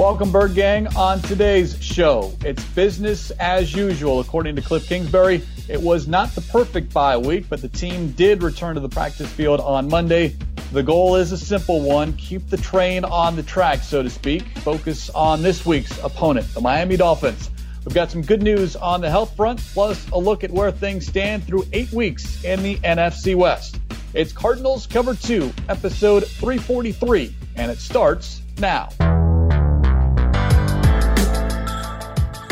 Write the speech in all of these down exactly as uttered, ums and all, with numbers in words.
Welcome, Bird Gang. On today's show, it's business as usual. According to Cliff Kingsbury, it was not the perfect bye week, but the team did return to the practice field on Monday. The goal is a simple one. Keep the train on the track, so to speak. Focus on this week's opponent, the Miami Dolphins. We've got some good news on the health front, plus a look at where things stand through eight weeks in the N F C West. It's Cardinals Cover two, Episode three forty-three, and it starts now.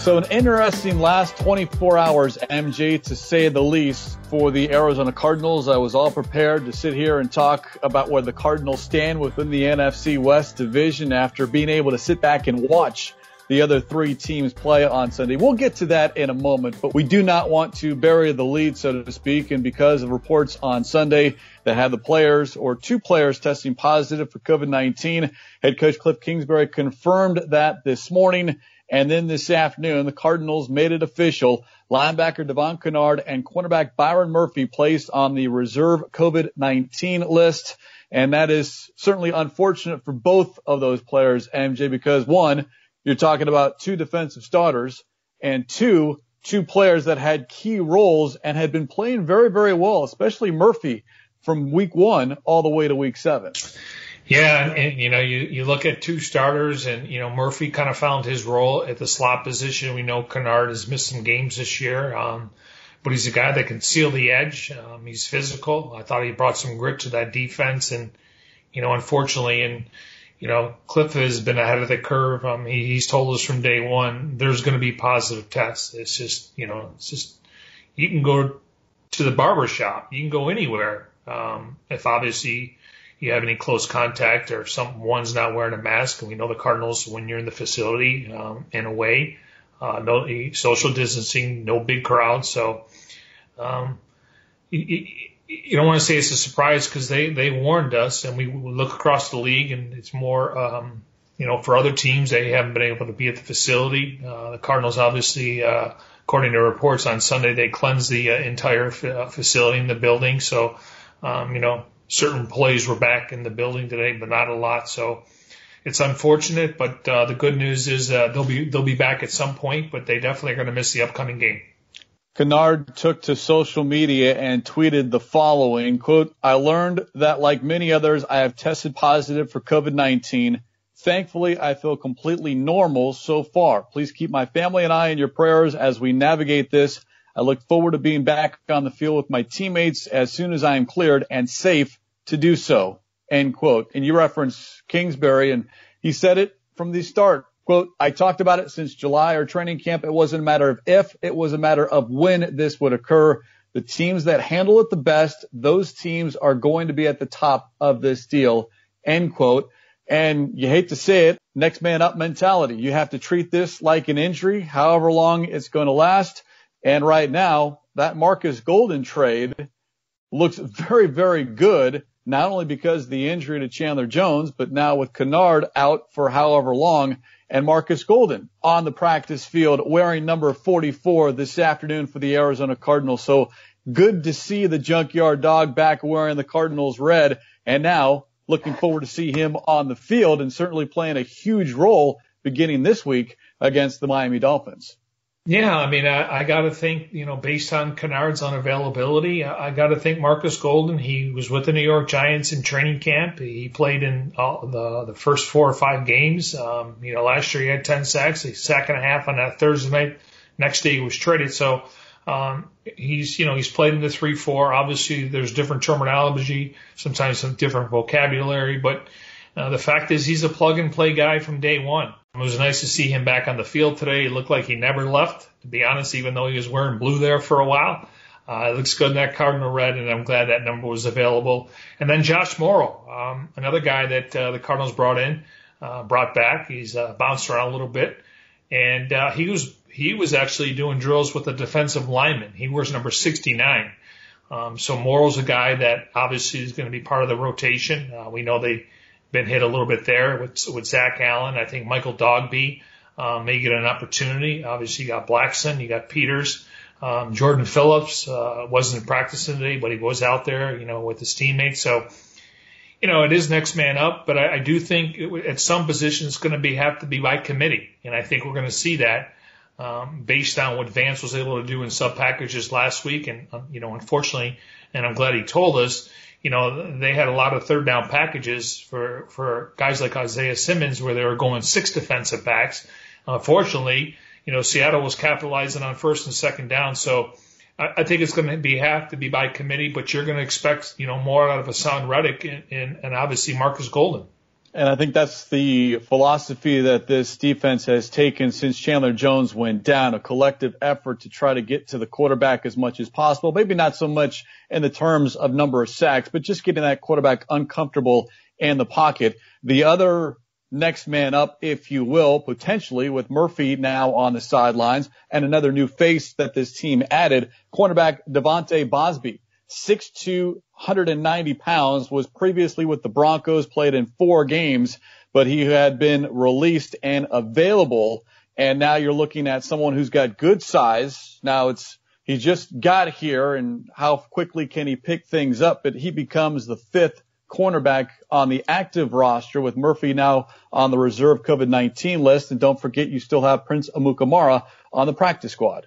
So an interesting last twenty-four hours, M J, to say the least, for the Arizona Cardinals. I was all prepared to sit here and talk about where the Cardinals stand within the N F C West division after being able to sit back and watch the other three teams play on Sunday. We'll get to that in a moment, but we do not want to bury the lead, so to speak, and because of reports on Sunday that had the players or two players testing positive for covid nineteen, head coach Cliff Kingsbury confirmed that this morning, and then this afternoon the Cardinals made it official. Linebacker Devon Kennard and cornerback Byron Murphy placed on the reserve covid nineteen list, and that is certainly unfortunate for both of those players, M J, because one, you're talking about two defensive starters, and two, two players that had key roles and had been playing very, very well, especially Murphy from week one all the way to week seven. Yeah, and, you know, you, you look at two starters, and, you know, Murphy kind of found his role at the slot position. We know Kennard has missed some games this year, um, but he's a guy that can seal the edge. Um, he's physical. I thought he brought some grit to that defense, and, you know, unfortunately, and you know, Cliff has been ahead of the curve. Um, he, he's told us from day one, there's going to be positive tests. It's just, you know, it's just, you can go to the barber shop. You can go anywhere. Um, if obviously you have any close contact or someone's not wearing a mask, and we know the Cardinals, when you're in the facility, um, in a way, uh, no social distancing, no big crowds. So, um, it, it, you don't want to say it's a surprise because they, they warned us, and we look across the league, and it's more, um, you know, for other teams, they haven't been able to be at the facility. Uh, the Cardinals, obviously, uh, according to reports on Sunday, they cleansed the uh, entire f- facility in the building. So, um, you know, certain employees were back in the building today, but not a lot. So it's unfortunate, but uh, the good news is uh, they'll be they'll be back at some point, but they definitely are going to miss the upcoming game. Kennard took to social media and tweeted the following, quote, "I learned that like many others, I have tested positive for covid nineteen. Thankfully, I feel completely normal so far. Please keep my family and I in your prayers as we navigate this. I look forward to being back on the field with my teammates as soon as I am cleared and safe to do so," end quote. And you reference Kingsbury, and he said it from the start. Quote, "I talked about it since July or training camp. It wasn't a matter of if, it was a matter of when this would occur. The teams that handle it the best, those teams are going to be at the top of this deal," end quote. And you hate to say it, next man up mentality. You have to treat this like an injury, however long it's going to last. And right now, that Marcus Golden trade looks very, very good, not only because of the injury to Chandler Jones, but now with Kennard out for however long, and Marcus Golden on the practice field wearing number forty-four this afternoon for the Arizona Cardinals. So good to see the Junkyard Dog back wearing the Cardinals red, and now looking forward to see him on the field and certainly playing a huge role beginning this week against the Miami Dolphins. Yeah, I mean, I, I got to think, you know, based on Kennard's unavailability, I, I got to think Marcus Golden, he was with the New York Giants in training camp. He played in all the, the first four or five games. Um, you know, last year he had ten sacks, a sack and a half on that Thursday night. Next day he was traded. So um, he's, you know, he's played in the three four. Obviously, there's different terminology, sometimes some different vocabulary, but uh, the fact is he's a plug-and-play guy from day one. It was nice to see him back on the field today. He looked like he never left, to be honest, even though he was wearing blue there for a while. Uh, it looks good in that Cardinal red, and I'm glad that number was available. And then Josh Morrow, um, another guy that uh, the Cardinals brought in, uh, brought back. He's uh, bounced around a little bit. and uh, he was he was actually doing drills with a defensive lineman. He wears number sixty-nine. Um, so Morrow's a guy that obviously is going to be part of the rotation. Uh, we know they've been hit a little bit there with, with Zach Allen. I think Michael Dogby um, may get an opportunity. Obviously, you got Blackson, you got Peters, um, Jordan Phillips uh, wasn't practicing today, but he was out there, you know, with his teammates. So, you know, it is next man up, but I, I do think it, at some positions it's going to be have to be by committee, and I think we're going to see that. Um, based on what Vance was able to do in sub packages last week. And, um, you know, unfortunately, and I'm glad he told us, you know, they had a lot of third down packages for, for guys like Isaiah Simmons where they were going six defensive backs. Unfortunately, you know, Seattle was capitalizing on first and second down. So I, I think it's going to be have to be by committee, but you're going to expect, you know, more out of Hassan Reddick and, and, and obviously Marcus Golden. And I think that's the philosophy that this defense has taken since Chandler Jones went down, a collective effort to try to get to the quarterback as much as possible. Maybe not so much in the terms of number of sacks, but just getting that quarterback uncomfortable in the pocket. The other next man up, if you will, potentially with Murphy now on the sidelines and another new face that this team added, cornerback De'Vante Bausby. six foot two, one hundred ninety pounds, was previously with the Broncos, played in four games, but he had been released and available. And now you're looking at someone who's got good size. Now it's, he just got here and how quickly can he pick things up? But he becomes the fifth cornerback on the active roster with Murphy now on the reserve COVID nineteen list. And don't forget, you still have Prince Amukamara on the practice squad.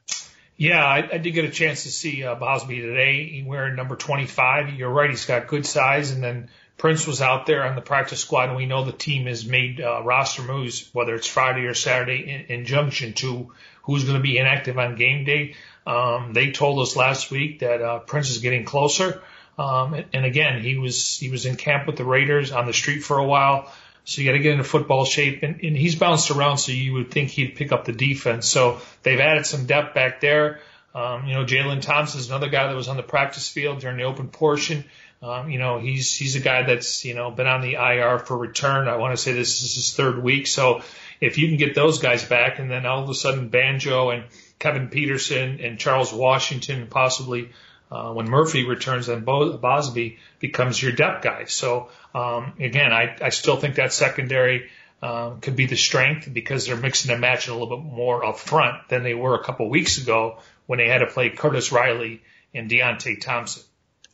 Yeah, I, I did get a chance to see uh, Bausby today. He wearing number twenty-five. You're right, he's got good size. And then Prince was out there on the practice squad, and we know the team has made uh, roster moves, whether it's Friday or Saturday, in, in junction to who's going to be inactive on game day. Um, they told us last week that uh, Prince is getting closer. Um, and, and again, he was he was in camp with the Raiders on the street for a while. So you got to get into football shape, and, and he's bounced around, so you would think he'd pick up the defense. So they've added some depth back there. Um, you know, Jalen Thompson is another guy that was on the practice field during the open portion. Um, you know, he's he's a guy that's, you know, been on the I R for return. I want to say this is his third week. So if you can get those guys back, and then all of a sudden Banjo and Kevin Peterson and Charles Washington, and possibly uh, when Murphy returns, then Bausby becomes your depth guy. So, Um, again, I, I still think that secondary um, could be the strength because they're mixing and matching a little bit more up front than they were a couple weeks ago when they had to play Curtis Riley and De'Vante Thompson.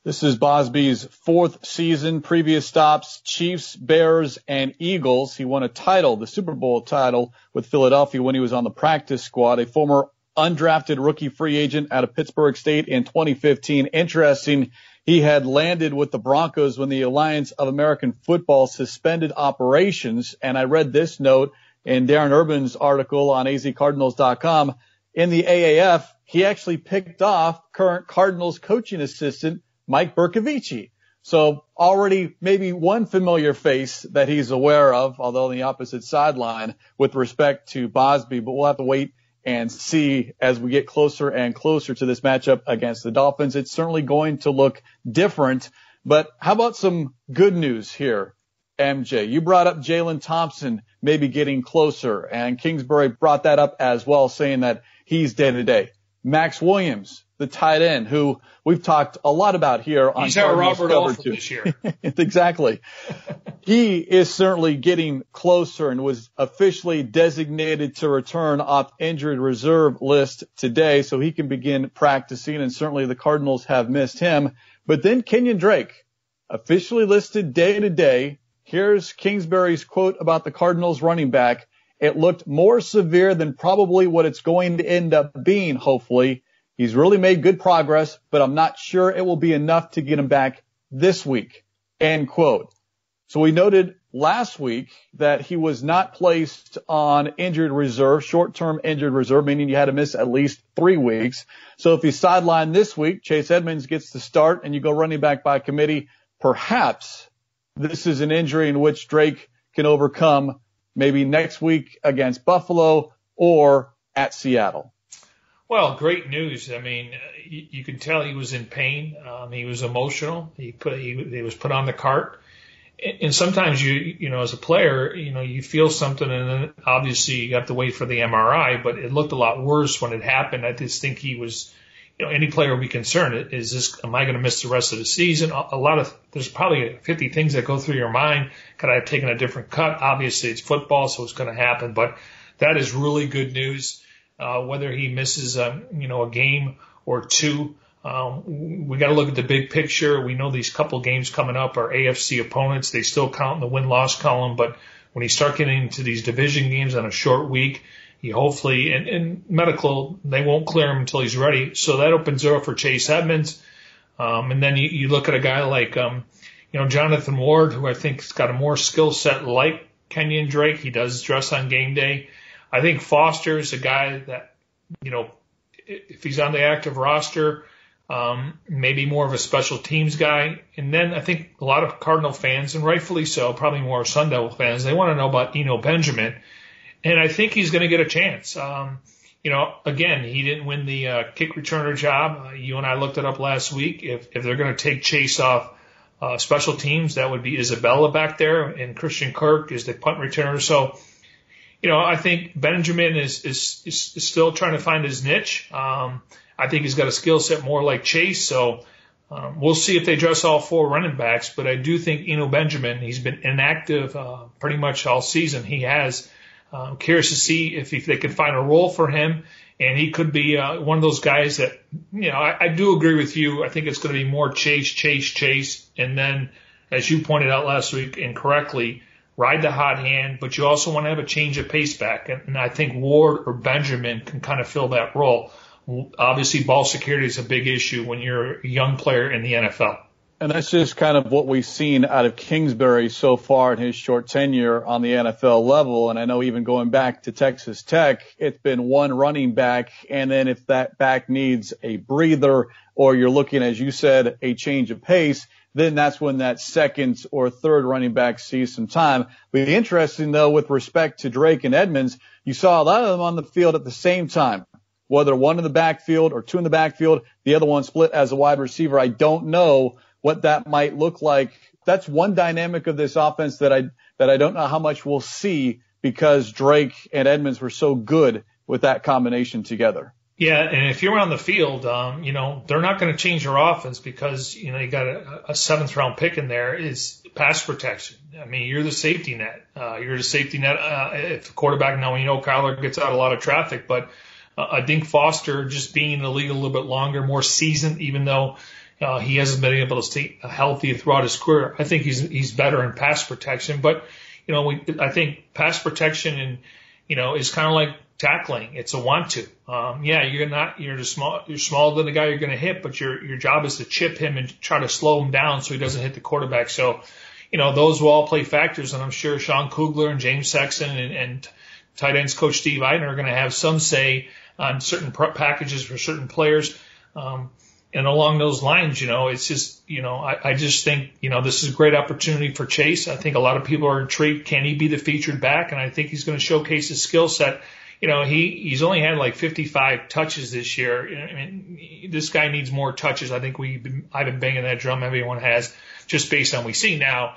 This is Bausby's fourth season, previous stops, Chiefs, Bears, and Eagles. He won a title, the Super Bowl title with Philadelphia when he was on the practice squad, a former undrafted rookie free agent out of Pittsburgh State in twenty fifteen. Interesting. He had landed with the Broncos when the Alliance of American Football suspended operations. And I read this note in Darren Urban's article on A Z Cardinals dot com. In the A A F, he actually picked off current Cardinals coaching assistant Mike Bercovici. So already maybe one familiar face that he's aware of, although on the opposite sideline with respect to Bausby. But we'll have to wait and see as we get closer and closer to this matchup against the Dolphins. It's certainly going to look different. But how about some good news here, M J? You brought up Jalen Thompson maybe getting closer, and Kingsbury brought that up as well, saying that he's day-to-day. Maxx Williams, the tight end, who we've talked a lot about here on he's our Robert Alford this year. Exactly. He is certainly getting closer and was officially designated to return off injured reserve list today, so he can begin practicing, and certainly the Cardinals have missed him. But then Kenyon Drake, officially listed day to day. Here's Kingsbury's quote about the Cardinals running back. It looked more severe than probably what it's going to end up being, hopefully. He's really made good progress, but I'm not sure it will be enough to get him back this week, end quote. So we noted last week that he was not placed on injured reserve, short-term injured reserve, meaning you had to miss at least three weeks. So if he's sidelined this week, Chase Edmonds gets the start and you go running back by committee. Perhaps this is an injury in which Drake can overcome maybe next week against Buffalo or at Seattle. Well, great news. I mean, you, you could tell he was in pain. Um, he was emotional. He put, he, he was put on the cart. and sometimes you, you know, as a player, you know, you feel something, and then obviously you have to wait for the M R I, but it looked a lot worse when it happened. I just think he was, you know, any player would be concerned. Is this, am I going to miss the rest of the season? A lot of, there's probably fifty things that go through your mind. Could I have taken a different cut? Obviously it's football, so it's going to happen, but that is really good news. Uh, whether he misses, a, you know, a game or two, Um, we got to look at the big picture. We know these couple games coming up are A F C opponents. They still count in the win-loss column, but when you start getting into these division games on a short week, you hopefully, and, and medical, they won't clear him until he's ready. So that opens up for Chase Edmonds. Um, and then you, you look at a guy like, um, you know, Jonathan Ward, who I think has got a more skill set like Kenyon Drake. He does dress on game day. I think Foster is a guy that, you know, if he's on the active roster, Um, maybe more of a special teams guy. And then I think a lot of Cardinal fans, and rightfully so, probably more Sun Devil fans, they want to know about Eno Benjamin. And I think he's going to get a chance. Um, you know, again, he didn't win the uh, kick returner job. Uh, you and I looked it up last week. If if they're going to take Chase off uh, special teams, that would be Isabella back there, and Christian Kirk is the punt returner. So, you know, I think Benjamin is is, is still trying to find his niche. Um I think he's got a skill set more like Chase, so um, we'll see if they dress all four running backs. But I do think Eno Benjamin, he's been inactive uh, pretty much all season. He has. Um, curious to see if, if they can find a role for him, and he could be uh, one of those guys that, you know, I, I do agree with you. I think it's going to be more Chase, Chase, Chase, and then, as you pointed out last week incorrectly, ride the hot hand, but you also want to have a change of pace back, and, and I think Ward or Benjamin can kind of fill that role. Obviously, ball security is a big issue when you're a young player in the N F L. And that's just kind of what we've seen out of Kingsbury so far in his short tenure on the N F L level. And I know even going back to Texas Tech, it's been one running back. And then if that back needs a breather, or you're looking, as you said, a change of pace, then that's when that second or third running back sees some time. But the interesting, though, with respect to Drake and Edmonds, you saw a lot of them on the field at the same time. Whether one in the backfield or two in the backfield, the other one split as a wide receiver, I don't know what that might look like. That's one dynamic of this offense that I that I don't know how much we'll see, because Drake and Edmonds were so good with that combination together. Yeah, and if you're on the field, um, you know, they're not going to change their offense because, you know, you got a, a seventh round pick in there. Is pass protection. I mean, you're the safety net. Uh, you're the safety net. Uh, if the quarterback, now, you know, Kyler gets out a lot of traffic, but Uh, I think Foster, just being in the league a little bit longer, more seasoned, even though uh, he hasn't been able to stay healthy throughout his career, I think he's he's better in pass protection. But, you know, we, I think pass protection and, you know, is kind of like tackling. It's a want to. Um, yeah, you're not you're just small you're smaller than the guy you're going to hit, but your your job is to chip him and try to slow him down so he doesn't hit the quarterback. So, you know, those will all play factors, and I'm sure Sean Kugler and James Sexton and, and tight ends coach Steve Eitner are going to have some say on certain packages for certain players. Um, and along those lines, you know, it's just, you know, I, I just think, you know, this is a great opportunity for Chase. I think a lot of people are intrigued. Can he be the featured back? And I think he's going to showcase his skill set. You know, he, he's only had like fifty-five touches this year. I mean, this guy needs more touches. I think we've been, I've been banging that drum. Everyone has, just based on we see now,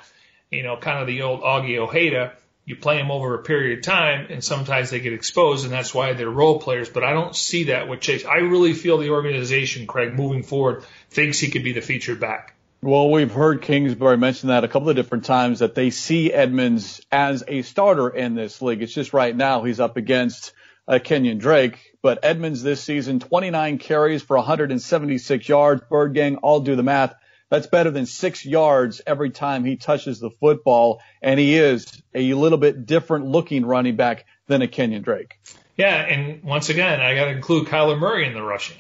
you know, kind of the old Augie Ojeda. You play them over a period of time, and sometimes they get exposed, and that's why they're role players. But I don't see that with Chase. I really feel the organization, Craig, moving forward, thinks he could be the featured back. Well, we've heard Kingsbury mention that a couple of different times, that they see Edmonds as a starter in this league. It's just right now he's up against uh, Kenyon Drake. But Edmonds this season, twenty-nine carries for one hundred seventy-six yards. Bird Gang, all do the math. That's better than six yards every time he touches the football, and he is a little bit different-looking running back than a Kenyon Drake. Yeah, and once again, I got to include Kyler Murray in the rushing.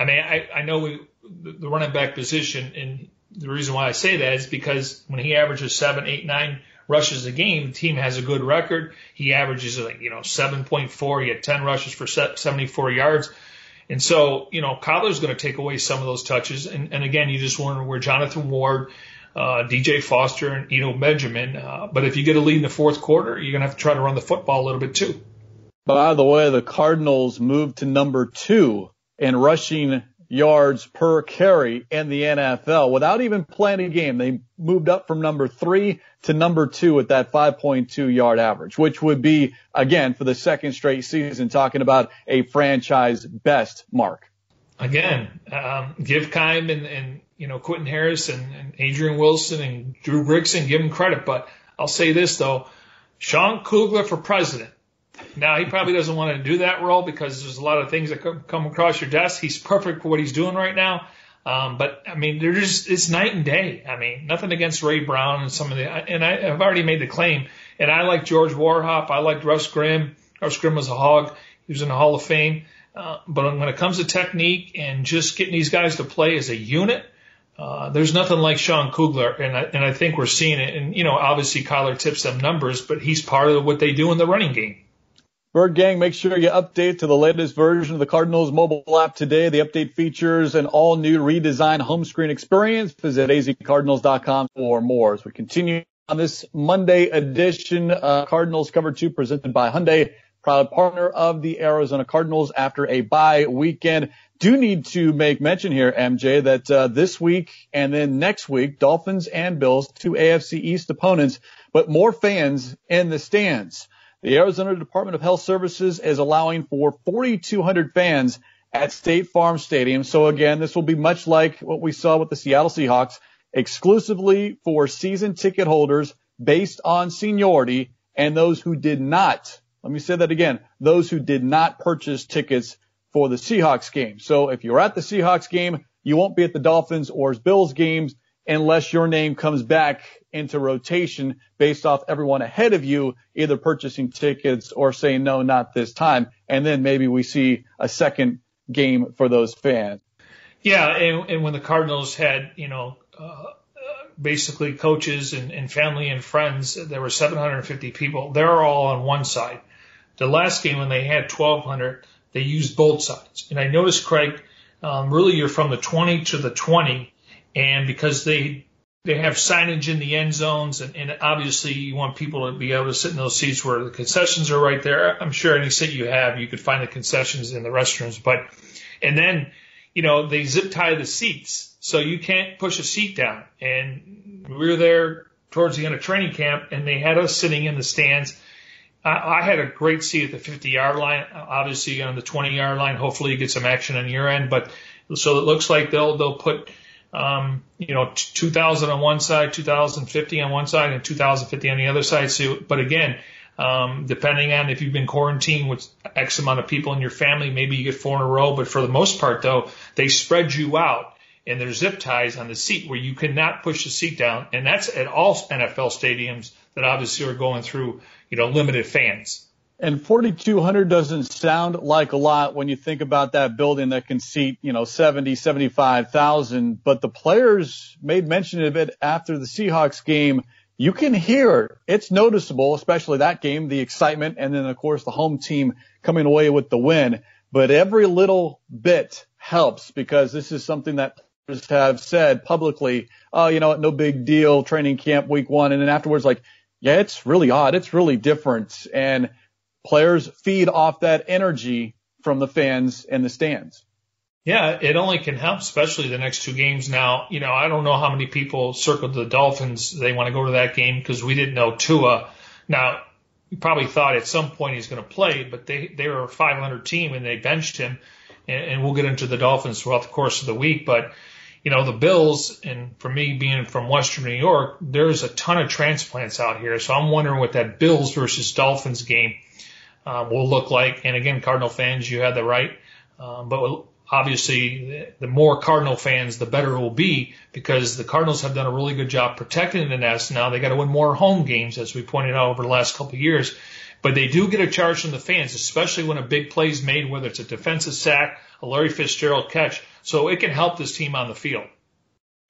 I mean, I, I know we, the running back position, and the reason why I say that is because when he averages seven, eight, nine rushes a game, the team has a good record. He averages, like, you know, seven point four. He had ten rushes for seventy-four yards. And so, you know, Kyler's going to take away some of those touches. And, and again, you just wonder where Jonathan Ward, uh, D J Foster, and Eno Benjamin. Uh, but if you get a lead in the fourth quarter, you're going to have to try to run the football a little bit too. By the way, the Cardinals moved to number two in rushing yards per carry in the N F L without even playing a game. They moved up from number three to number two at that five point two yard average, which would be, again, for the second straight season, talking about a franchise best mark. Again, um, give Keim and, and, you know, Quentin Harris and, and Adrian Wilson and Drew Grigson, give them credit. But I'll say this, though, Sean Kugler for president. Now, he probably doesn't want to do that role because there's a lot of things that come across your desk. He's perfect for what he's doing right now. Um, but, I mean, they're just, it's night and day. I mean, nothing against Ray Brown and some of the – and I, I've already made the claim. And I like George Warhop. I liked Russ Grimm. Russ Grimm was a hog. He was in the Hall of Fame. Uh, but when it comes to technique and just getting these guys to play as a unit, uh, there's nothing like Sean Kugler. And I, and I think we're seeing it. And, you know, obviously Kyler tips them numbers, but he's part of what they do in the running game. Bird Gang, make sure you update to the latest version of the Cardinals mobile app today. The update features an all-new redesigned home screen experience. Visit A Z Cardinals dot com for more. As we continue on this Monday edition, uh, Cardinals Cover two presented by Hyundai, proud partner of the Arizona Cardinals after a bye weekend. Do need to make mention here, M J, that uh, this week and then next week, Dolphins and Bills, two A F C East opponents, but more fans in the stands. The Arizona Department of Health Services is allowing for forty-two hundred fans at State Farm Stadium. So, again, this will be much like what we saw with the Seattle Seahawks, exclusively for season ticket holders based on seniority and those who did not. Let me say that again. Those who did not purchase tickets for the Seahawks game. So if you're at the Seahawks game, you won't be at the Dolphins or Bills games unless your name comes back into rotation based off everyone ahead of you, either purchasing tickets or saying, no, not this time. And then maybe we see a second game for those fans. Yeah, and, and when the Cardinals had, you know, uh, basically coaches and, and family and friends, there were seven hundred fifty people. They're all on one side. The last game when they had twelve hundred, they used both sides. And I noticed, Craig, um, really you're from the twenty to the twenty, and because they they have signage in the end zones, and, and obviously you want people to be able to sit in those seats where the concessions are right there. I'm sure any seat you have, you could find the concessions in the restrooms. But and then, you know, they zip tie the seats, so you can't push a seat down. And we were there towards the end of training camp, and they had us sitting in the stands. I, I had a great seat at the fifty-yard line, obviously on the twenty-yard line. Hopefully you get some action on your end. But so it looks like they'll they'll put – Um, you know, two thousand on one side, two thousand fifty on one side, and two thousand fifty on the other side. So, but again, um, depending on if you've been quarantined with X amount of people in your family, maybe you get four in a row. But for the most part, though, they spread you out, and there's zip ties on the seat where you cannot push the seat down. And that's at all N F L stadiums that obviously are going through, you know, limited fans. And forty-two hundred doesn't sound like a lot when you think about that building that can seat, you know, seventy, seventy-five thousand. But the players made mention of it after the Seahawks game. You can hear it. It's noticeable, especially that game, the excitement, and then, of course, the home team coming away with the win. But every little bit helps because this is something that players have said publicly. Oh, you know what, no big deal, training camp week one. And then afterwards, like, yeah, it's really odd. It's really different. And players feed off that energy from the fans in the stands. Yeah, it only can help, especially the next two games now. You know, I don't know how many people circled the Dolphins. They want to go to that game because we didn't know Tua. Now, you probably thought at some point he's going to play, but they, they were a five hundred team and they benched him. And, and we'll get into the Dolphins throughout the course of the week. But, you know, the Bills, and for me being from Western New York, there's a ton of transplants out here. So I'm wondering what that Bills versus Dolphins game Uh, will look like. And again, Cardinal fans, you had the right. Um, but obviously, the more Cardinal fans, the better it will be because the Cardinals have done a really good job protecting the nest. Now they got to win more home games, as we pointed out over the last couple of years. But they do get a charge from the fans, especially when a big play is made, whether it's a defensive sack, a Larry Fitzgerald catch. So it can help this team on the field.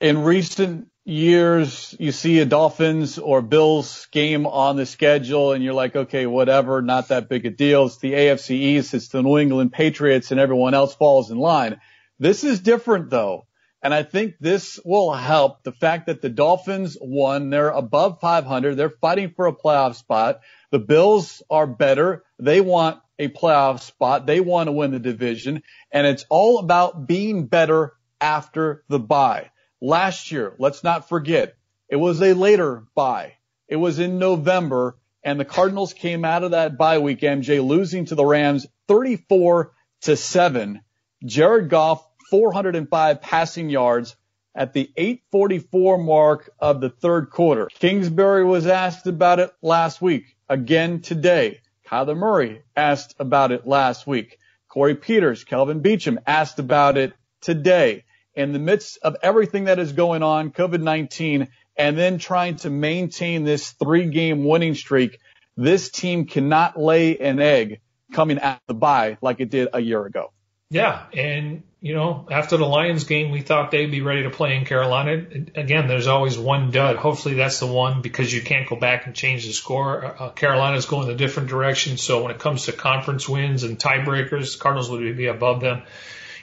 In recent years, you see a Dolphins or Bills game on the schedule, and you're like, okay, whatever, not that big a deal. It's the A F C East, it's the New England Patriots, and everyone else falls in line. This is different, though. And I think this will help the fact that the Dolphins won. They're above five hundred. They're fighting for a playoff spot. The Bills are better. They want a playoff spot. They want to win the division. And it's all about being better after the bye. Last year, let's not forget, it was a later bye. It was in November, and the Cardinals came out of that bye week, M J, losing to the Rams thirty-four to seven. Jared Goff, four hundred five passing yards at the eight forty-four mark of the third quarter. Kingsbury was asked about it last week. Again today, Kyler Murray asked about it last week. Corey Peters, Kelvin Beachum asked about it today. In the midst of everything that is going on, COVID nineteen, and then trying to maintain this three-game winning streak, this team cannot lay an egg coming out of the bye like it did a year ago. Yeah, and, you know, after the Lions game, we thought they'd be ready to play in Carolina. Again, there's always one dud. Hopefully that's the one, because you can't go back and change the score. Uh, Carolina's going a different direction, so when it comes to conference wins and tiebreakers, Cardinals would be above them.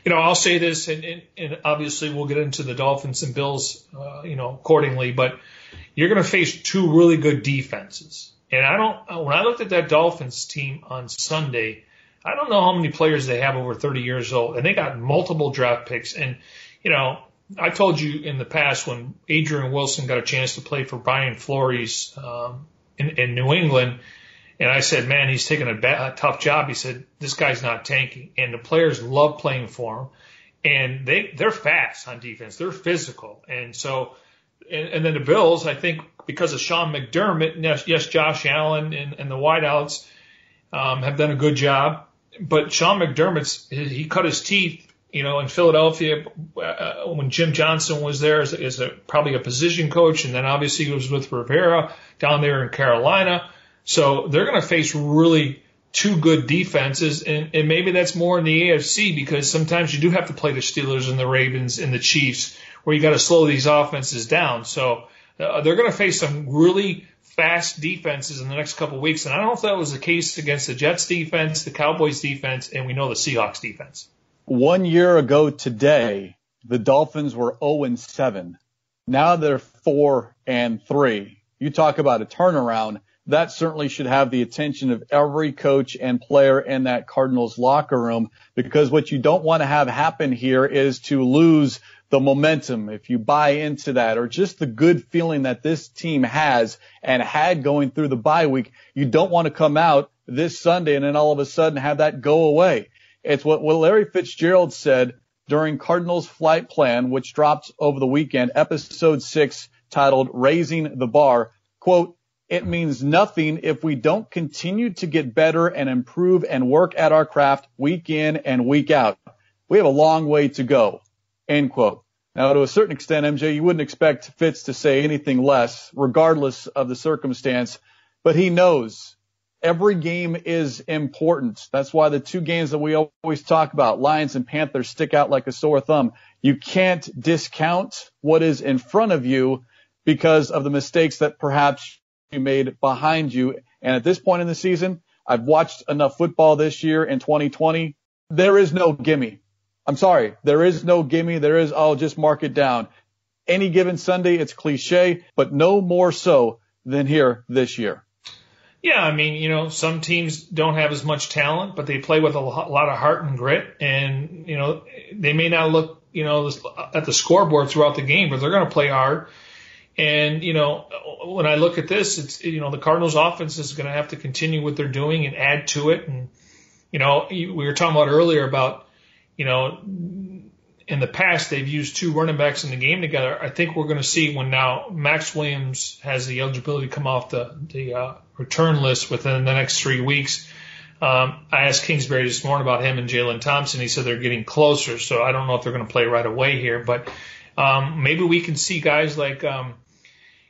You know, I'll say this, and, and, and obviously we'll get into the Dolphins and Bills, uh, you know, accordingly, but you're going to face two really good defenses. And I don't, when I looked at that Dolphins team on Sunday, I don't know how many players they have over thirty years old, and they got multiple draft picks. And, you know, I told you in the past when Adrian Wilson got a chance to play for Brian Flores um, in, in New England, and I said, man, he's taking a, bad, a tough job. He said, this guy's not tanking. And the players love playing for him, and they, they're fast on defense. They're physical. And so and, and then the Bills, I think because of Sean McDermott, yes, yes Josh Allen and, and the wideouts um, have done a good job. But Sean McDermott's, he cut his teeth, you know, in Philadelphia uh, when Jim Johnson was there as, as a, probably a position coach. And then obviously he was with Rivera down there in Carolina. So they're going to face really two good defenses. And, and maybe that's more in the A F C, because sometimes you do have to play the Steelers and the Ravens and the Chiefs where you got to slow these offenses down. So uh, they're going to face some really fast defenses in the next couple of weeks. And I don't know if that was the case against the Jets defense, the Cowboys defense, and we know the Seahawks defense. One year ago today, the Dolphins were oh and seven. Now they're four and three. You talk about a turnaround. That certainly should have the attention of every coach and player in that Cardinals locker room, because what you don't want to have happen here is to lose the momentum, if you buy into that, or just the good feeling that this team has and had going through the bye week. You don't want to come out this Sunday and then all of a sudden have that go away. It's what Larry Fitzgerald said during Cardinals Flight Plan, which dropped over the weekend, episode six, titled Raising the Bar. Quote, "It means nothing if we don't continue to get better and improve and work at our craft week in and week out. We have a long way to go." End quote. Now, to a certain extent, M J, you wouldn't expect Fitz to say anything less, regardless of the circumstance, but he knows every game is important. That's why the two games that we always talk about, Lions and Panthers, stick out like a sore thumb. You can't discount what is in front of you because of the mistakes that perhaps you made behind you. And at this point in the season, I've watched enough football this year in twenty twenty. There is no gimme. I'm sorry, there is no gimme. There is, I'll just mark it down. Any given Sunday, it's cliche, but no more so than here this year. Yeah, I mean, you know, some teams don't have as much talent, but they play with a lot of heart and grit. And, you know, they may not look, you know, at the scoreboard throughout the game, but they're going to play hard. And, you know, when I look at this, it's, you know, the Cardinals offense is going to have to continue what they're doing and add to it. And, you know, we were talking about earlier about, you know, in the past, they've used two running backs in the game together. I think we're going to see when now Maxx Williams has the eligibility to come off the, the uh, return list within the next three weeks. Um, I asked Kingsbury this morning about him and Jalen Thompson. He said they're getting closer, so I don't know if they're going to play right away here. But um, maybe we can see guys like, um,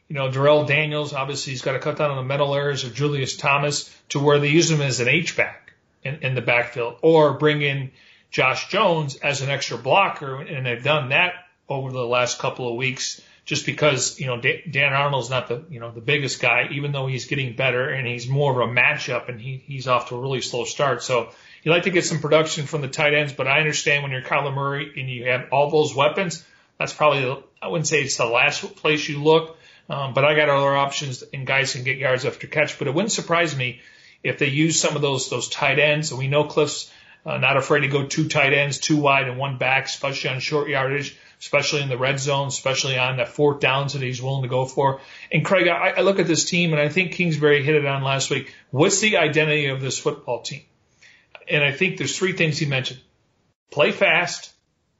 you know, Darrell Daniels. Obviously, he's got to cut down on the mental errors of Julius Thomas to where they use him as an H-back in, in the backfield, or bring in Josh Jones as an extra blocker, and they've done that over the last couple of weeks just because, you know, Dan Arnold's not the, you know, the biggest guy, even though he's getting better and he's more of a matchup, and he, he's off to a really slow start. So you like to get some production from the tight ends, but I understand when you're Kyler Murray and you have all those weapons, That's probably, I wouldn't say it's the last place you look, um, but I got other options, and guys can get yards after catch. But it wouldn't surprise me if they use some of those those tight ends. And we know Cliff's uh, not afraid to go two tight ends, two wide and one back, especially on short yardage, especially in the red zone, especially on the fourth downs that he's willing to go for. And Craig, I, I look at this team, and I think Kingsbury hit it on last week. What's the identity of this football team? And I think there's three things he mentioned. Play fast,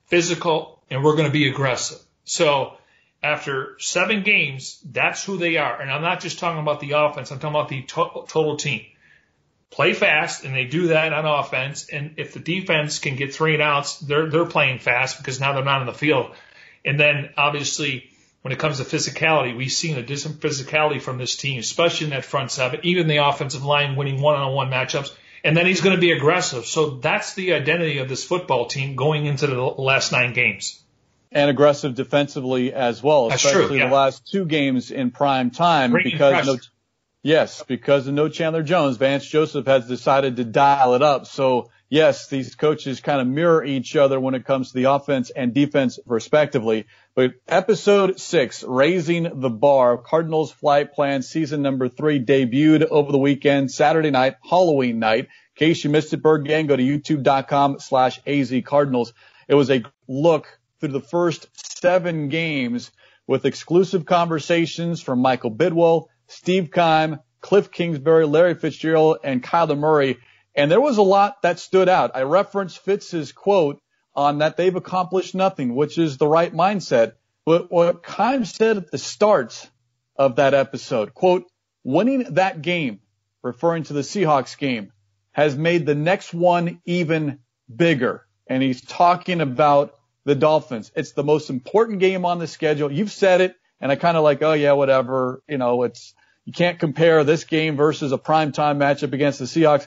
physical, and we're going to be aggressive. So after seven games, that's who they are. And I'm not just talking about the offense. I'm talking about the to- total team. Play fast, and they do that on offense. And if the defense can get three and outs, they're they're playing fast because now they're not on the field. And then, obviously, when it comes to physicality, we've seen a different physicality from this team, especially in that front seven, even the offensive line winning one-on-one matchups. And then he's going to be aggressive. So that's the identity of this football team going into the last nine games. And aggressive defensively as well, especially that's true, yeah. The last two games in prime time. Great because no, Yes, because of no Chandler Jones, Vance Joseph has decided to dial it up. So, yes, these coaches kind of mirror each other when it comes to the offense and defense respectively. But episode six, Raising the Bar, Cardinals Flight Plan season number three debuted over the weekend, Saturday night, Halloween night. In case you missed it, Bird Gang, go to youtube.com slash azcardinals. It was a look through the first seven games with exclusive conversations from Michael Bidwell, Steve Keim, Cliff Kingsbury, Larry Fitzgerald, and Kyler Murray. And there was a lot that stood out. I referenced Fitz's quote on that they've accomplished nothing, which is the right mindset. But what Keim said at the start of that episode, quote, winning that game, referring to the Seahawks game, has made the next one even bigger. And he's talking about the Dolphins. It's the most important game on the schedule. You've said it, and I kind of like, oh, yeah, whatever. You know, it's you can't compare this game versus a primetime matchup against the Seahawks.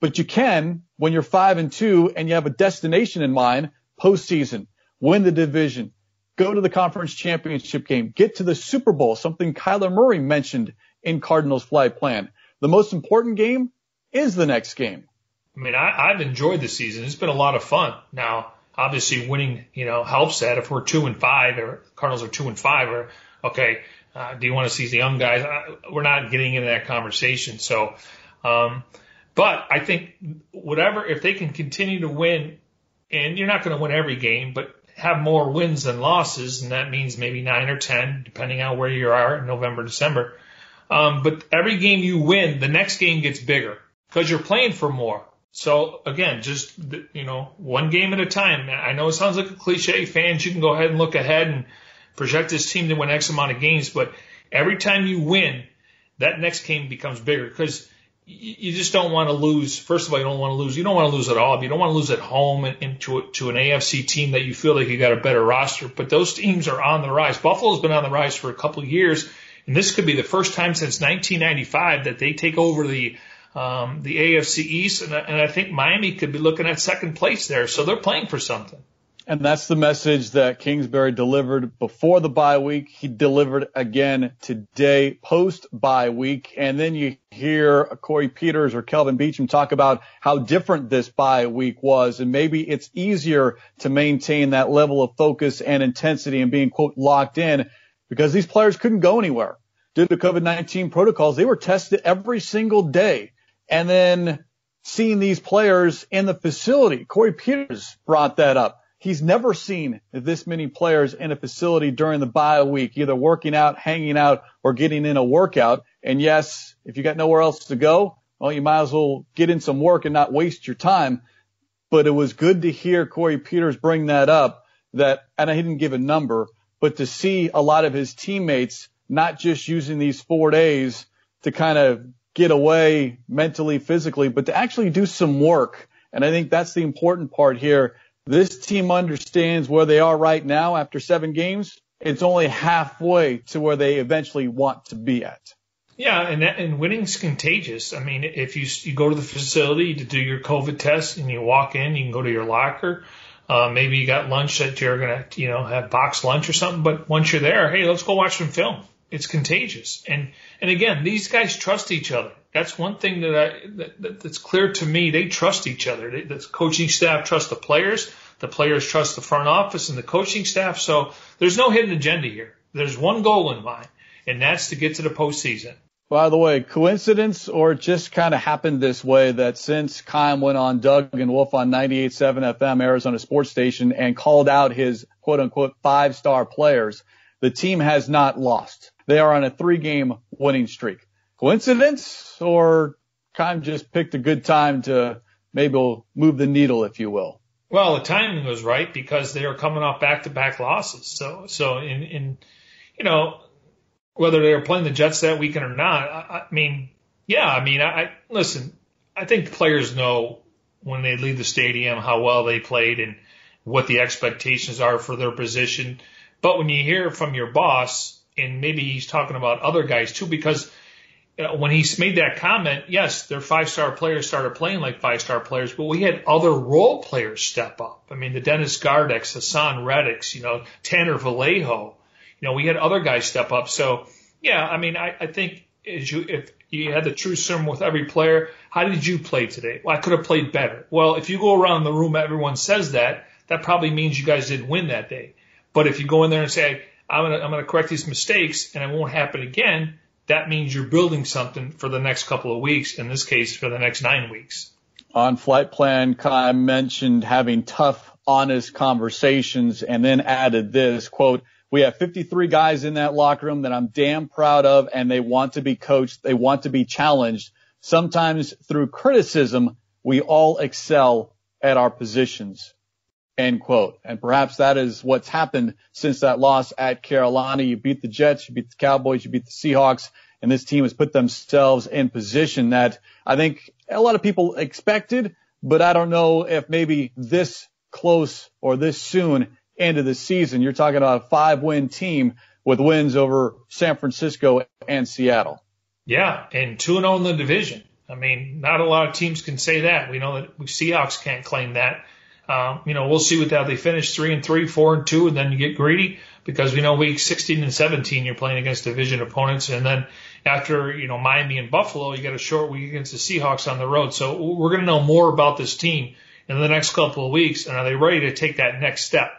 But you can when you're five and two and you have a destination in mind, postseason, win the division, go to the conference championship game, get to the Super Bowl, something Kyler Murray mentioned in Cardinals Flight Plan. The most important game is the next game. I mean, I, I've enjoyed the season. It's been a lot of fun. Now, obviously, winning, you know, helps that. If we're two and five, or Cardinals are two and five, or okay, uh, do you want to see the young guys? I, we're not getting into that conversation. So, um, But I think whatever, if they can continue to win, and you're not going to win every game, but have more wins than losses, and that means maybe nine or ten, depending on where you are in November, December. Um, but every game you win, the next game gets bigger because you're playing for more. So, again, just, you know, one game at a time. I know it sounds like a cliche. Fans, you can go ahead and look ahead and project this team to win X amount of games, but every time you win, that next game becomes bigger because you just don't want to lose. First of all, you don't want to lose. You don't want to lose at all. You don't want to lose at home and, and to, to an A F C team that you feel like you got a better roster. But those teams are on the rise. Buffalo's been on the rise for a couple of years, and this could be the first time since nineteen ninety-five that they take over the um, the A F C East. And, and I think Miami could be looking at second place there. So they're playing for something. And that's the message that Kingsbury delivered before the bye week. He delivered again today, post-bye week. And then you hear Corey Peters or Kelvin Beachum talk about how different this bye week was. And maybe it's easier to maintain that level of focus and intensity and being, quote, locked in because these players couldn't go anywhere. Due to COVID nineteen protocols, they were tested every single day. And then seeing these players in the facility, Corey Peters brought that up. He's never seen this many players in a facility during the bye week, either working out, hanging out, or getting in a workout. And yes, if you got nowhere else to go, well, you might as well get in some work and not waste your time. But it was good to hear Corey Peters bring that up, that, and I didn't give a number, but to see a lot of his teammates not just using these four days to kind of get away mentally, physically, but to actually do some work. And I think that's the important part here. This team understands where they are right now after seven games. It's only halfway to where they eventually want to be at. Yeah, and that, and winning's contagious. I mean, if you you go to the facility to do your COVID test and you walk in, you can go to your locker. Uh, maybe you got lunch that you're going to, you know, have box lunch or something. But once you're there, hey, let's go watch some film. It's contagious. And and again, these guys trust each other. That's one thing that, I, that that's clear to me. They trust each other. They, the coaching staff trusts the players. The players trust the front office and the coaching staff. So there's no hidden agenda here. There's one goal in mind, and that's to get to the postseason. By the way, coincidence or just kind of happened this way that since Keim went on Doug and Wolf on ninety-eight point seven F M, Arizona sports station, and called out his quote-unquote five-star players, the team has not lost. They are on a three-game winning streak. Coincidence or Keim just picked a good time to maybe move the needle, if you will? Well, the timing was right because they are coming off back-to-back losses. So, so in, in you know, whether they were playing the Jets that weekend or not, I, I mean, yeah, I mean, I, I listen, I think the players know when they leave the stadium how well they played and what the expectations are for their position. But when you hear from your boss, and maybe he's talking about other guys too, because you know, when he made that comment, yes, their five-star players started playing like five-star players, but we had other role players step up. I mean, the Dennis Gardecks, Hassan Reddicks, you know, Tanner Vallejo. You know, we had other guys step up. So, yeah, I mean, I, I think as you, if you had the true serum with every player, how did you play today? Well, I could have played better. Well, if you go around the room, everyone says that, that probably means you guys didn't win that day. But if you go in there and say, I'm going to I'm going to correct these mistakes and it won't happen again, that means you're building something for the next couple of weeks, in this case, for the next nine weeks. On Flight Plan, Keim mentioned having tough, honest conversations and then added this, quote, "We have fifty-three guys in that locker room that I'm damn proud of, and they want to be coached. They want to be challenged. Sometimes through criticism, we all excel at our positions," end quote. And perhaps that is what's happened since that loss at Carolina. You beat the Jets, you beat the Cowboys, you beat the Seahawks, and this team has put themselves in position that I think a lot of people expected, but I don't know if maybe this close or this soon end of the season. You're talking about a five-win team with wins over San Francisco and Seattle. Yeah, and two and oh in the division. I mean, not a lot of teams can say that. We know that Seahawks can't claim that. Um, you know, we'll see with how they finish three and three, four and two, and then you get greedy because we know week sixteen and seventeen you're playing against division opponents. And then after, you know, Miami and Buffalo, you get a short week against the Seahawks on the road. So we're going to know more about this team in the next couple of weeks, and are they ready to take that next step?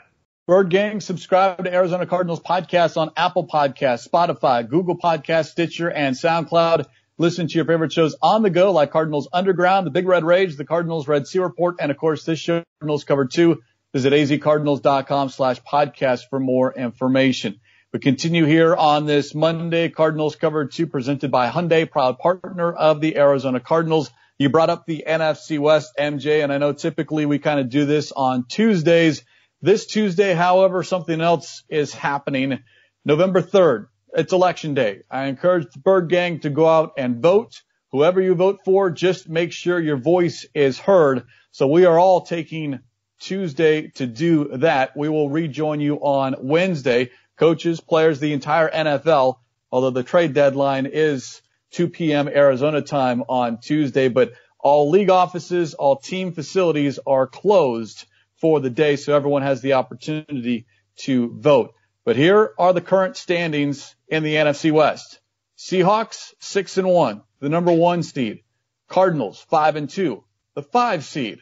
Bird Gang, subscribe to Arizona Cardinals Podcast on Apple Podcasts, Spotify, Google Podcasts, Stitcher, and SoundCloud. Listen to your favorite shows on the go, like Cardinals Underground, The Big Red Rage, The Cardinals Red Sea Report, and, of course, this show, Cardinals Cover two. Visit azcardinals.com slash podcast for more information. We continue here on this Monday, Cardinals Cover two, presented by Hyundai, proud partner of the Arizona Cardinals. You brought up the N F C West, M J, and I know typically we kind of do this on Tuesdays. This Tuesday, however, something else is happening. November third, it's Election Day. I encourage the Bird Gang to go out and vote. Whoever you vote for, just make sure your voice is heard. So we are all taking Tuesday to do that. We will rejoin you on Wednesday. Coaches, players, the entire N F L, although the trade deadline is two p.m. Arizona time on Tuesday. But all league offices, all team facilities are closed for the day, so everyone has the opportunity to vote. But here are the current standings in the N F C West. Seahawks, six and one, the number one seed. Cardinals, five and two, the five seed.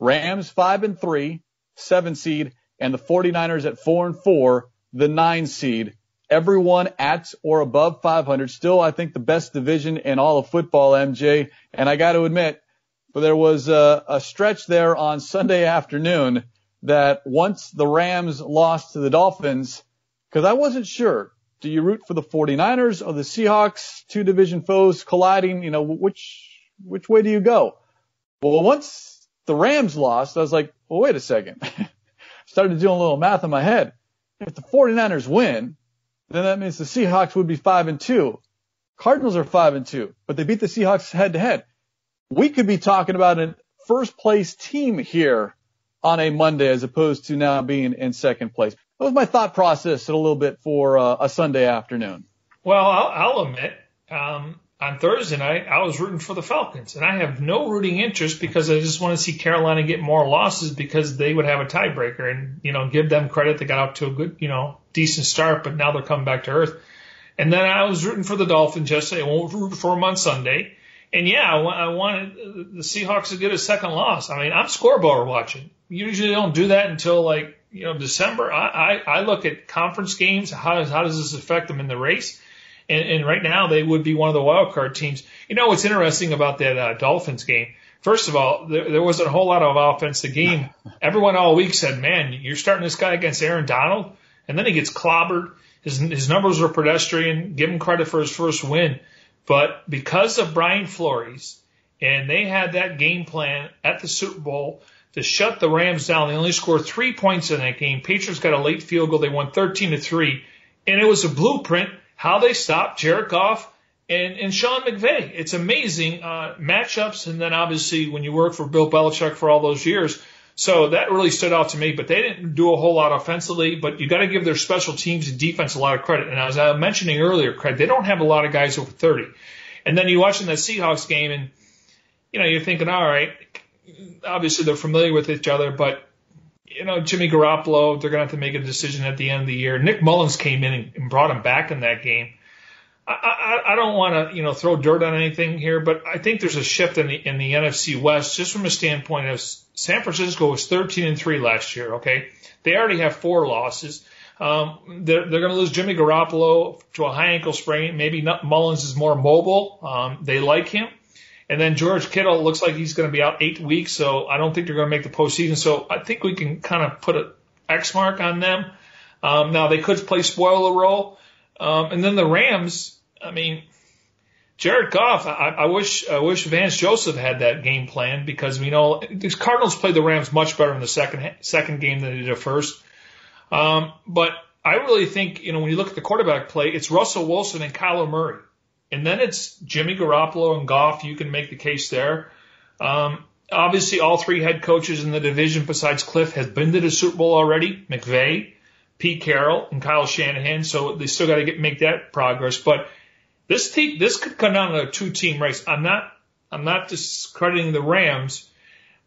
Rams, five and three, seven seed, and the 49ers at four and four, the nine seed. Everyone at or above five hundred. Still, I think the best division in all of football, M J. And I got to admit, but there was a, a stretch there on Sunday afternoon that once the Rams lost to the Dolphins, because I wasn't sure, do you root for the 49ers or the Seahawks, two division foes colliding, you know, which which way do you go? Well, once the Rams lost, I was like, well, wait a second. Started doing a little math in my head. If the 49ers win, then that means the Seahawks would be five and two. Cardinals are five and two, but they beat the Seahawks head to head. We could be talking about a first-place team here on a Monday as opposed to now being in second place. That was my thought process a little bit for uh, a Sunday afternoon. Well, I'll, I'll admit, um, on Thursday night, I was rooting for the Falcons, and I have no rooting interest because I just want to see Carolina get more losses because they would have a tiebreaker and, you know, give them credit. They got out to a good, you know, decent start, but now they're coming back to earth. And then I was rooting for the Dolphins yesterday. I won't root for them on Sunday. And yeah, I wanted the Seahawks to get a second loss. I mean, I'm scoreboard watching. You usually don't do that until like, you know, December. I, I, I look at conference games. How does, how does this affect them in the race? And, and right now they would be one of the wild card teams. You know, what's interesting about that uh, Dolphins game. First of all, there, there wasn't a whole lot of offense the game. Everyone all week said, man, you're starting this guy against Aaron Donald, and then he gets clobbered. His, his numbers were pedestrian. Give him credit for his first win. But because of Brian Flores, and they had that game plan at the Super Bowl to shut the Rams down, they only scored three points in that game. Peters got a late field goal. They won thirteen to three. And it was a blueprint how they stopped Jared Goff And, and Sean McVay. It's amazing uh, matchups, and then obviously when you work for Bill Belichick for all those years. So that really stood out to me, but they didn't do a whole lot offensively, but you got to give their special teams and defense a lot of credit. And as I was mentioning earlier, Craig, they don't have a lot of guys over thirty. And then you're watching that Seahawks game, and you know, you're thinking, all right, obviously they're familiar with each other, but you know, Jimmy Garoppolo, they're going to have to make a decision at the end of the year. Nick Mullins came in and, and brought him back in that game. I, I, I don't want to, you know, throw dirt on anything here, but I think there's a shift in the in the N F C West just from a standpoint of San Francisco was thirteen and three last year. Okay, they already have four losses. Um, they're they're going to lose Jimmy Garoppolo to a high ankle sprain. Maybe not, Mullins is more mobile. Um, they like him, and then George Kittle looks like he's going to be out eight weeks. So I don't think they're going to make the postseason. So I think we can kind of put an X mark on them. Um, now they could play spoiler role. Um, and then the Rams, I mean, Jared Goff, I, I wish I wish Vance Joseph had that game plan, because we know the Cardinals played the Rams much better in the second second game than they did the first. Um, but I really think, you know, when you look at the quarterback play, it's Russell Wilson and Kyler Murray. And then it's Jimmy Garoppolo and Goff. You can make the case there. Um, obviously, all three head coaches in the division besides Cliff has been to the Super Bowl already, McVay, Pete Carroll, and Kyle Shanahan, so they still got to get make that progress. But this team, this could come down to a two-team race. I'm not, I'm not discrediting the Rams,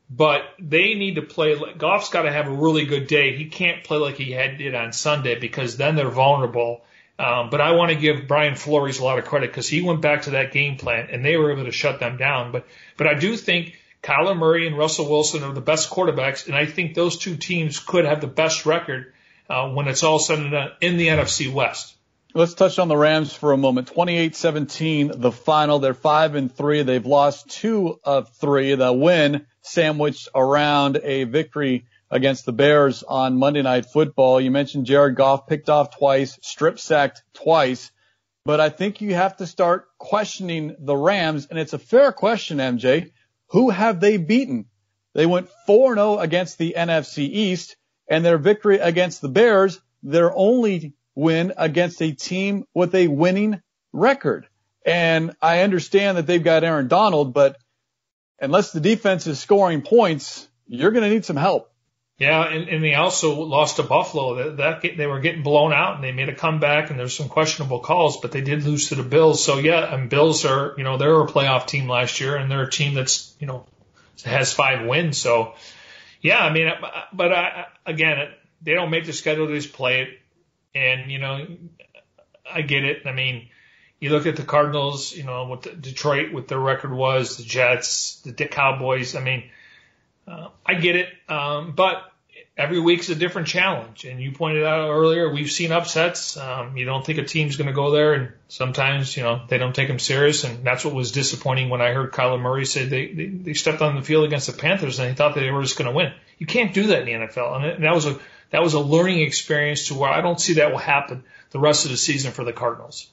but they need to play. Goff's got to have a really good day. He can't play like he had did on Sunday, because then they're vulnerable. Um, but I want to give Brian Flores a lot of credit, because he went back to that game plan and they were able to shut them down. But, but I do think Kyler Murray and Russell Wilson are the best quarterbacks, and I think those two teams could have the best record Uh, when it's all said and done in the N F C West. Let's touch on the Rams for a moment. twenty-eight seventeen, the final. They're five and three. They've lost two of three. The win sandwiched around a victory against the Bears on Monday Night Football. You mentioned Jared Goff picked off twice, strip sacked twice, but I think you have to start questioning the Rams, and it's a fair question, M J. Who have they beaten? They went four and oh against the N F C East. And their victory against the Bears, their only win against a team with a winning record. And I understand that they've got Aaron Donald, but unless the defense is scoring points, you're going to need some help. Yeah, and, and they also lost to Buffalo. That, that they were getting blown out, and they made a comeback, and there's some questionable calls, but they did lose to the Bills. So yeah, and Bills are, you know, they were a playoff team last year, and they're a team that's, you know, has five wins. So yeah, I mean, but I, again, they don't make the schedule, they just play it. And, you know, I get it. I mean, you look at the Cardinals, you know, what the, Detroit, what their record was, the Jets, the Cowboys. I mean, uh, I get it. Um, but every week's a different challenge. And you pointed out earlier, we've seen upsets. Um, you don't think a team's going to go there. And sometimes, you know, they don't take them serious. And that's what was disappointing when I heard Kyler Murray say they, they, they stepped on the field against the Panthers and they thought they were just going to win. You can't do that in the N F L. And that was a, that was a learning experience to where I don't see that will happen the rest of the season for the Cardinals.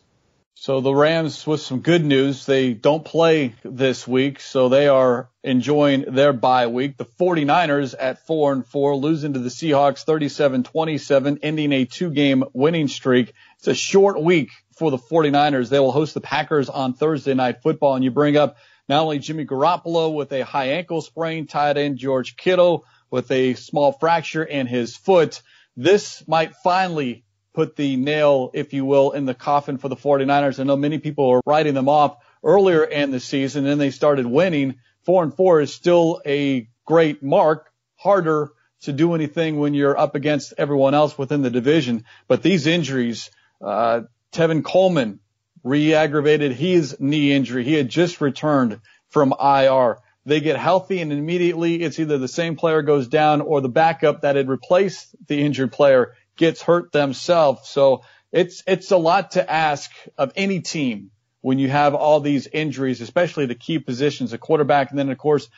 So the Rams, with some good news, they don't play this week, so they are enjoying their bye week. The 49ers at four and four, losing to the Seahawks thirty-seven twenty-seven, ending a two-game winning streak. It's a short week for the 49ers. They will host the Packers on Thursday Night Football, and you bring up not only Jimmy Garoppolo with a high ankle sprain, tight end George Kittle with a small fracture in his foot. This might finally put the nail, if you will, in the coffin for the 49ers. I know many people are writing them off earlier in the season, and they started winning. Four and four is still a great mark, harder to do anything when you're up against everyone else within the division. But these injuries, uh Tevin Coleman re-aggravated his knee injury. He had just returned from I R. They get healthy, and immediately it's either the same player goes down or the backup that had replaced the injured player gets hurt themselves. So it's it's a lot to ask of any team when you have all these injuries, especially to key positions, a quarterback, and then, of course,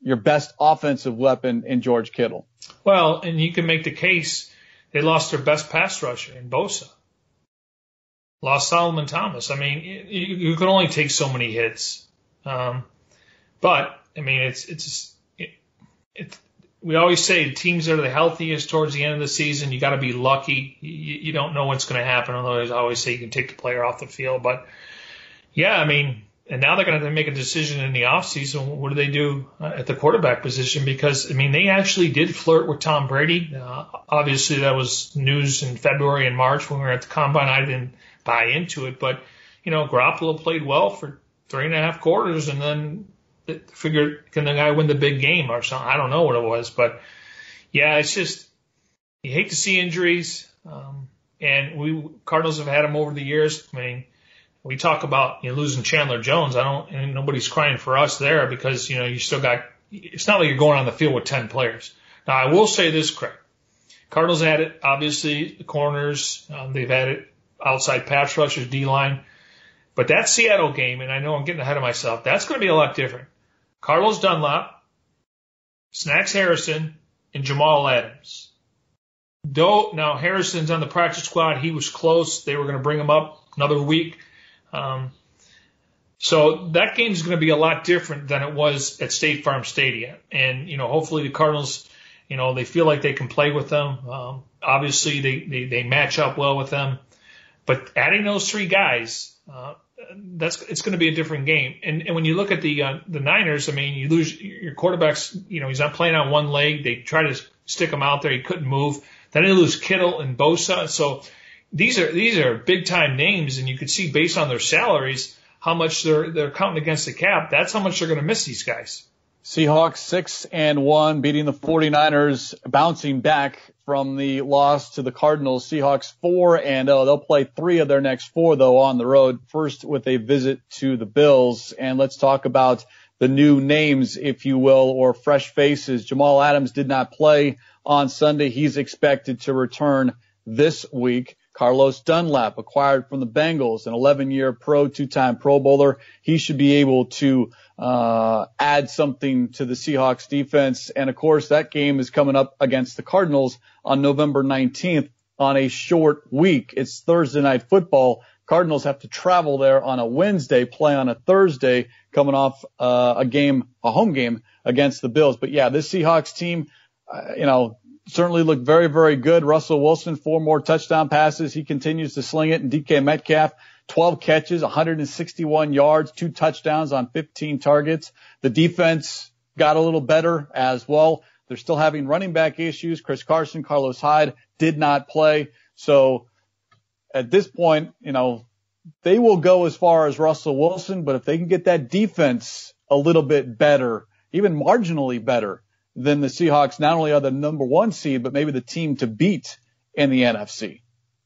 your best offensive weapon in George Kittle. Well, and you can make the case they lost their best pass rusher in Bosa. Lost Solomon Thomas. I mean, you, you can only take so many hits. Um, but, I mean, it's it's it, it, we always say teams that are the healthiest towards the end of the season, you got to be lucky. You, you don't know what's going to happen, although I always say you can take the player off the field. But, yeah, I mean, and now they're going to have to make a decision in the offseason. What do they do at the quarterback position? Because, I mean, they actually did flirt with Tom Brady. Uh, obviously, that was news in February and March when we were at the Combine. I didn't buy into it. But, you know, Garoppolo played well for three and a half quarters and then figured, can the guy win the big game or something? I don't know what it was. But, yeah, it's just you hate to see injuries. Um, and we Cardinals have had them over the years. I mean, we talk about you know, losing Chandler Jones. I don't, and nobody's crying for us there because, you know, you still got, it's not like you're going on the field with ten players. Now, I will say this, Craig. Cardinals had it, obviously, the corners. Um, they've had it outside pass rushers, D-line. But that Seattle game, and I know I'm getting ahead of myself, that's going to be a lot different. Carlos Dunlap, Snacks Harrison, and Jamal Adams. Though, now, Harrison's on the practice squad. He was close. They were going to bring him up another week. Um, so that game is going to be a lot different than it was at State Farm Stadium. And, you know, hopefully the Cardinals, you know, they feel like they can play with them. Um, obviously they, they, they match up well with them, but adding those three guys, uh, that's, it's going to be a different game. And, and when you look at the, uh, the Niners, I mean, you lose your quarterback's, you know, he's not playing on one leg. They try to stick him out there. He couldn't move. Then they lose Kittle and Bosa. So, These are these are big time names, and you could see based on their salaries how much they're they're counting against the cap. That's how much they're going to miss these guys. Seahawks six and one, beating the 49ers, bouncing back from the loss to the Cardinals. Seahawks four and oh. They'll play three of their next four though on the road. First with a visit to the Bills, and let's talk about the new names, if you will, or fresh faces. Jamal Adams did not play on Sunday. He's expected to return this week. Carlos Dunlap, acquired from the Bengals, an eleven-year pro, two-time Pro Bowler. He should be able to uh add something to the Seahawks defense. And, of course, that game is coming up against the Cardinals on November nineteenth on a short week. It's Thursday Night Football. Cardinals have to travel there on a Wednesday, play on a Thursday, coming off uh, a game, a home game against the Bills. But, yeah, this Seahawks team, uh, you know, certainly looked very, very good. Russell Wilson, four more touchdown passes. He continues to sling it. And D K Metcalf, twelve catches, one hundred sixty-one yards, two touchdowns on fifteen targets. The defense got a little better as well. They're still having running back issues. Chris Carson, Carlos Hyde did not play. So at this point, you know, they will go as far as Russell Wilson, but if they can get that defense a little bit better, even marginally better, then the Seahawks not only are the number one seed, but maybe the team to beat in the N F C.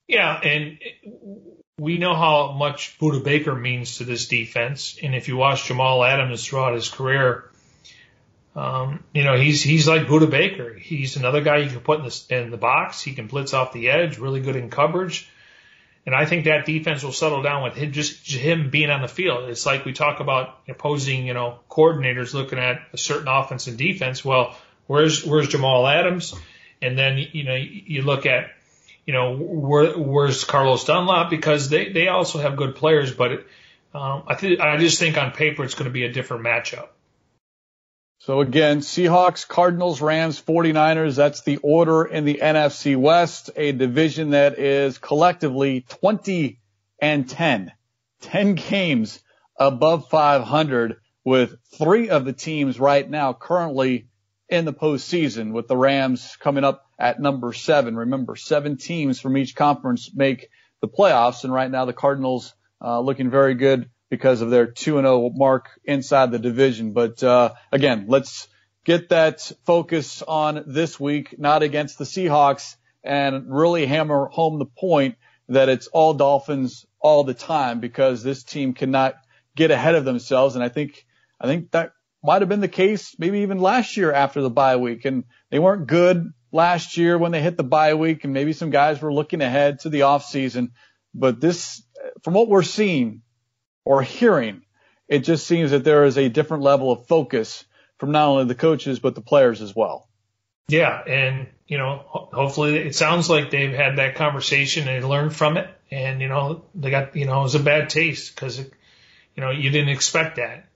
Yeah, and we know how much Buda Baker means to this defense. And if you watch Jamal Adams throughout his career, um, you know, he's he's like Buda Baker. He's another guy you can put in the, in the box. He can blitz off the edge, really good in coverage. And I think that defense will settle down with him, just him being on the field. It's like we talk about opposing, you know, coordinators looking at a certain offense and defense. Well, where's where's Jamal Adams? And then, you know, you look at, you know, where, where's Carlos Dunlap? Because they, they also have good players. But it, um, I, th- I just think on paper it's going to be a different matchup. So, again, Seahawks, Cardinals, Rams, 49ers, that's the order in the N F C West, a division that is collectively twenty and ten, ten games above five hundred, with three of the teams right now currently in the postseason, with the Rams coming up at number seven. Remember, seven teams from each conference make the playoffs, and right now the Cardinals uh, looking very good because of their two and oh mark inside the division. But, uh, again, let's get that focus on this week, not against the Seahawks, and really hammer home the point that it's all Dolphins all the time because this team cannot get ahead of themselves. And I think, I think that might have been the case maybe even last year after the bye week. And they weren't good last year when they hit the bye week, and maybe some guys were looking ahead to the offseason. But this, from what we're seeing or hearing, it just seems that there is a different level of focus from not only the coaches, but the players as well. Yeah. And, you know, hopefully it sounds like they've had that conversation and they learned from it. And, you know, they got, you know, it was a bad taste because, you know, you didn't expect that.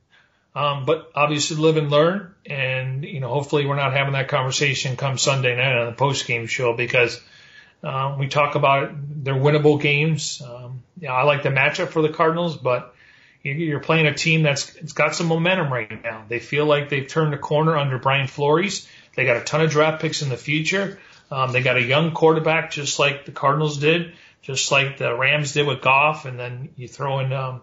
Um, but obviously live and learn. And, you know, hopefully we're not having that conversation come Sunday night on the postgame show, because um, we talk about it, they're winnable games. Um, you know, I like the matchup for the Cardinals, but you're playing a team that's it's got some momentum right now. They feel like they've turned a corner under Brian Flores. They got a ton of draft picks in the future. Um, they got a young quarterback, just like the Cardinals did, just like the Rams did with Goff. And then you throw in, um,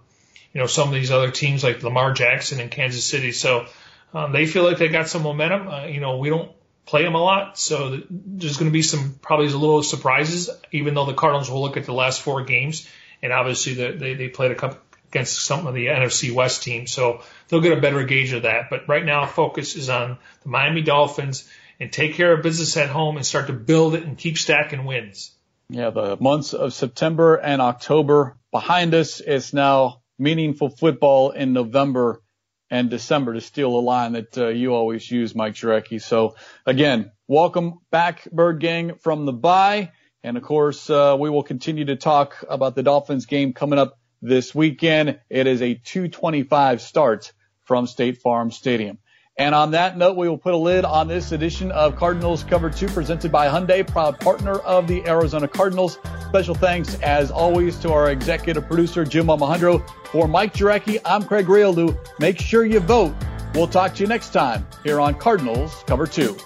you know, some of these other teams like Lamar Jackson in Kansas City. So um, they feel like they got some momentum. Uh, you know, we don't play them a lot. So there's going to be some probably a little surprises, even though the Cardinals will look at the last four games. And obviously the, they, they played a couple against some of the N F C West teams, so they'll get a better gauge of that. But right now, focus is on the Miami Dolphins and take care of business at home and start to build it and keep stacking wins. Yeah, the months of September and October behind us. It's now meaningful football in November and December, to steal a line that uh, you always use, Mike Jurecki. So, again, welcome back, Bird Gang, from the bye. And, of course, uh, we will continue to talk about the Dolphins game coming up this weekend. It is a two twenty-five start from State Farm Stadium. And on that note, we will put a lid on this edition of Cardinals Cover two, presented by Hyundai, proud partner of the Arizona Cardinals. Special thanks, as always, to our executive producer, Jim Omahundro. For Mike Jurecki, I'm Craig Riolu. Make sure you vote. We'll talk to you next time here on Cardinals Cover two.